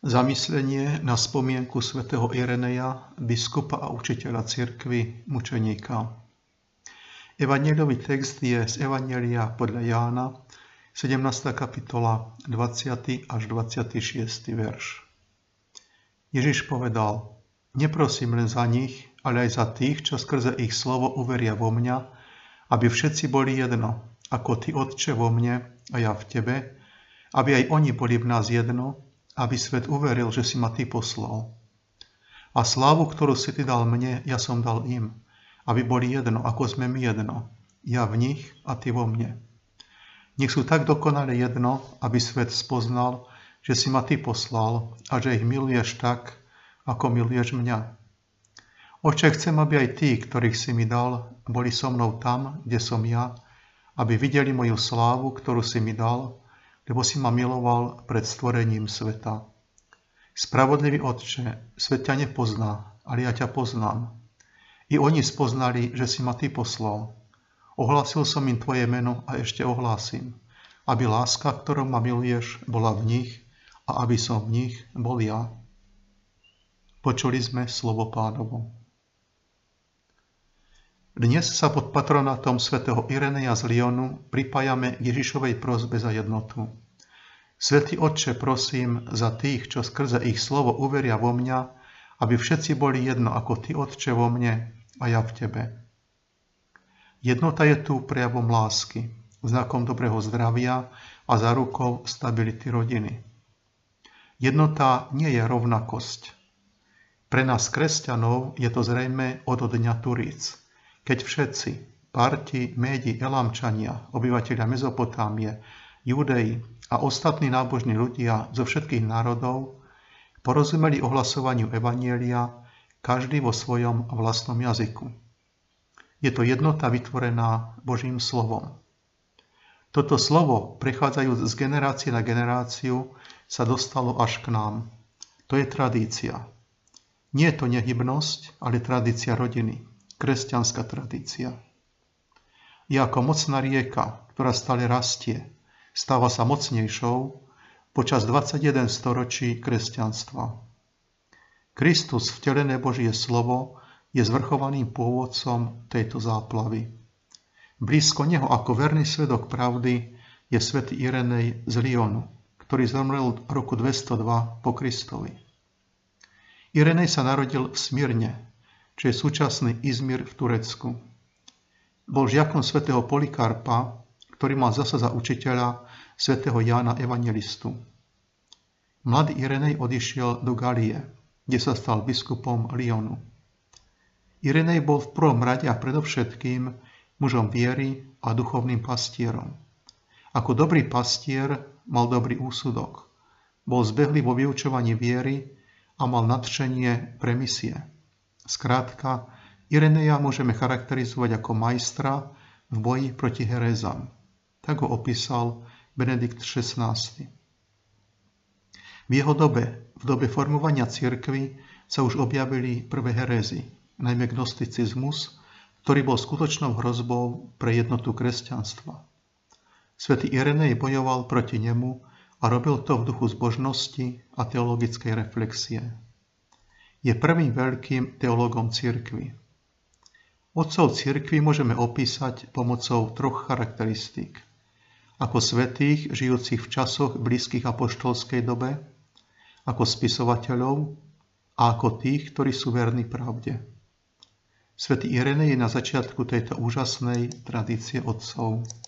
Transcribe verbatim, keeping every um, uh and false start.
Zamyslenie na spomienku svätého Ireneja, biskupa a učiteľa cirkvi, mučeníka. Evanjeliový text je z Evanjelia podľa Jána, sedemnásta kapitola, dvadsiaty až dvadsiaty šiesty verš. Ježiš povedal: Neprosím len za nich, ale aj za tých, čo skrze ich slovo uveria vo mňa, aby všetci boli jedno, ako ty, Otče, vo mne a ja v tebe, aby aj oni boli v nás jedno, aby svet uveril, že si ma ty poslal. A slávu, ktorú si ty dal mne, ja som dal im, aby boli jedno, ako sme my jedno, ja v nich a ty vo mne. Nech sú tak dokonale jedno, aby svet spoznal, že si ma ty poslal a že ich miluješ tak, ako miluješ mňa. Oče, chcem, aby aj tí, ktorých si mi dal, boli so mnou tam, kde som ja, aby videli moju slávu, ktorú si mi dal, lebo si ma miloval pred stvorením sveta. Spravodlivý Otče, svet ťa nepozná, ale ja ťa poznám. I oni spoznali, že si ma ty poslal. Ohlásil som im tvoje meno a ešte ohlásim, aby láska, ktorou ma miluješ, bola v nich a aby som v nich bol ja. Počuli sme slovo Pánovo. Dnes sa pod patronátom svätého Ireneja z Lyonu pripájame k Ježišovej prosbe za jednotu. Svätý Otče, prosím za tých, čo skrze ich slovo uveria vo mňa, aby všetci boli jedno ako ty, Otče, vo mne a ja v tebe. Jednota je tu prejavom lásky, znakom dobrého zdravia a zárukou stability rodiny. Jednota nie je rovnakosť. Pre nás kresťanov je to zrejme od dňa Turíc, keď všetci, Parti, Médi, Elamčania, obyvateľia Mezopotámie, Judei a ostatní nábožní ľudia zo všetkých národov porozumeli ohlasovaniu Evanjelia, každý vo svojom vlastnom jazyku. Je to jednota vytvorená Božím slovom. Toto slovo, prechádzajúc z generácie na generáciu, sa dostalo až k nám. To je tradícia. Nie je to nehybnosť, ale tradícia rodiny. Kresťanská tradícia. Je ako mocná rieka, ktorá stále rastie, stáva sa mocnejšou počas dvadsiatich jeden storočí kresťanstva. Kristus, vtelené Božie slovo, je zvrchovaným pôvodcom tejto záplavy. Blízko neho ako verný svedok pravdy je svätý Irenej z Lyonu, ktorý zomrel v roku dvesto dva po Kristovi. Irenej sa narodil v Smyrne, čo je súčasný Izmir v Turecku. Bol žiakom svätého Polikarpa, ktorý mal zasa za učiteľa svätého Jána Evangelistu. Mladý Irenej odišiel do Gálie, kde sa stal biskupom Lyonu. Irenej bol v prvom rade a predovšetkým mužom viery a duchovným pastierom. Ako dobrý pastier mal dobrý úsudok, bol zbehlý vo vyučovaní viery a mal nadšenie pre misie. Skrátka, Ireneja môžeme charakterizovať ako majstra v boji proti herézam. Tak ho opísal Benedikt šestnásty. V jeho dobe, v dobe formovania cirkvi, sa už objavili prvé herézy, najmä gnosticizmus, ktorý bol skutočnou hrozbou pre jednotu kresťanstva. Svätý Irenej bojoval proti nemu a robil to v duchu zbožnosti a teologickej reflexie. Je prvým veľkým teológom cirkvi. Otcov cirkvi môžeme opísať pomocou troch charakteristík. Ako svätých, žijúcich v časoch blízkych apoštolskej dobe, ako spisovateľov a ako tých, ktorí sú verní pravde. Svätý Irenej je na začiatku tejto úžasnej tradície otcov.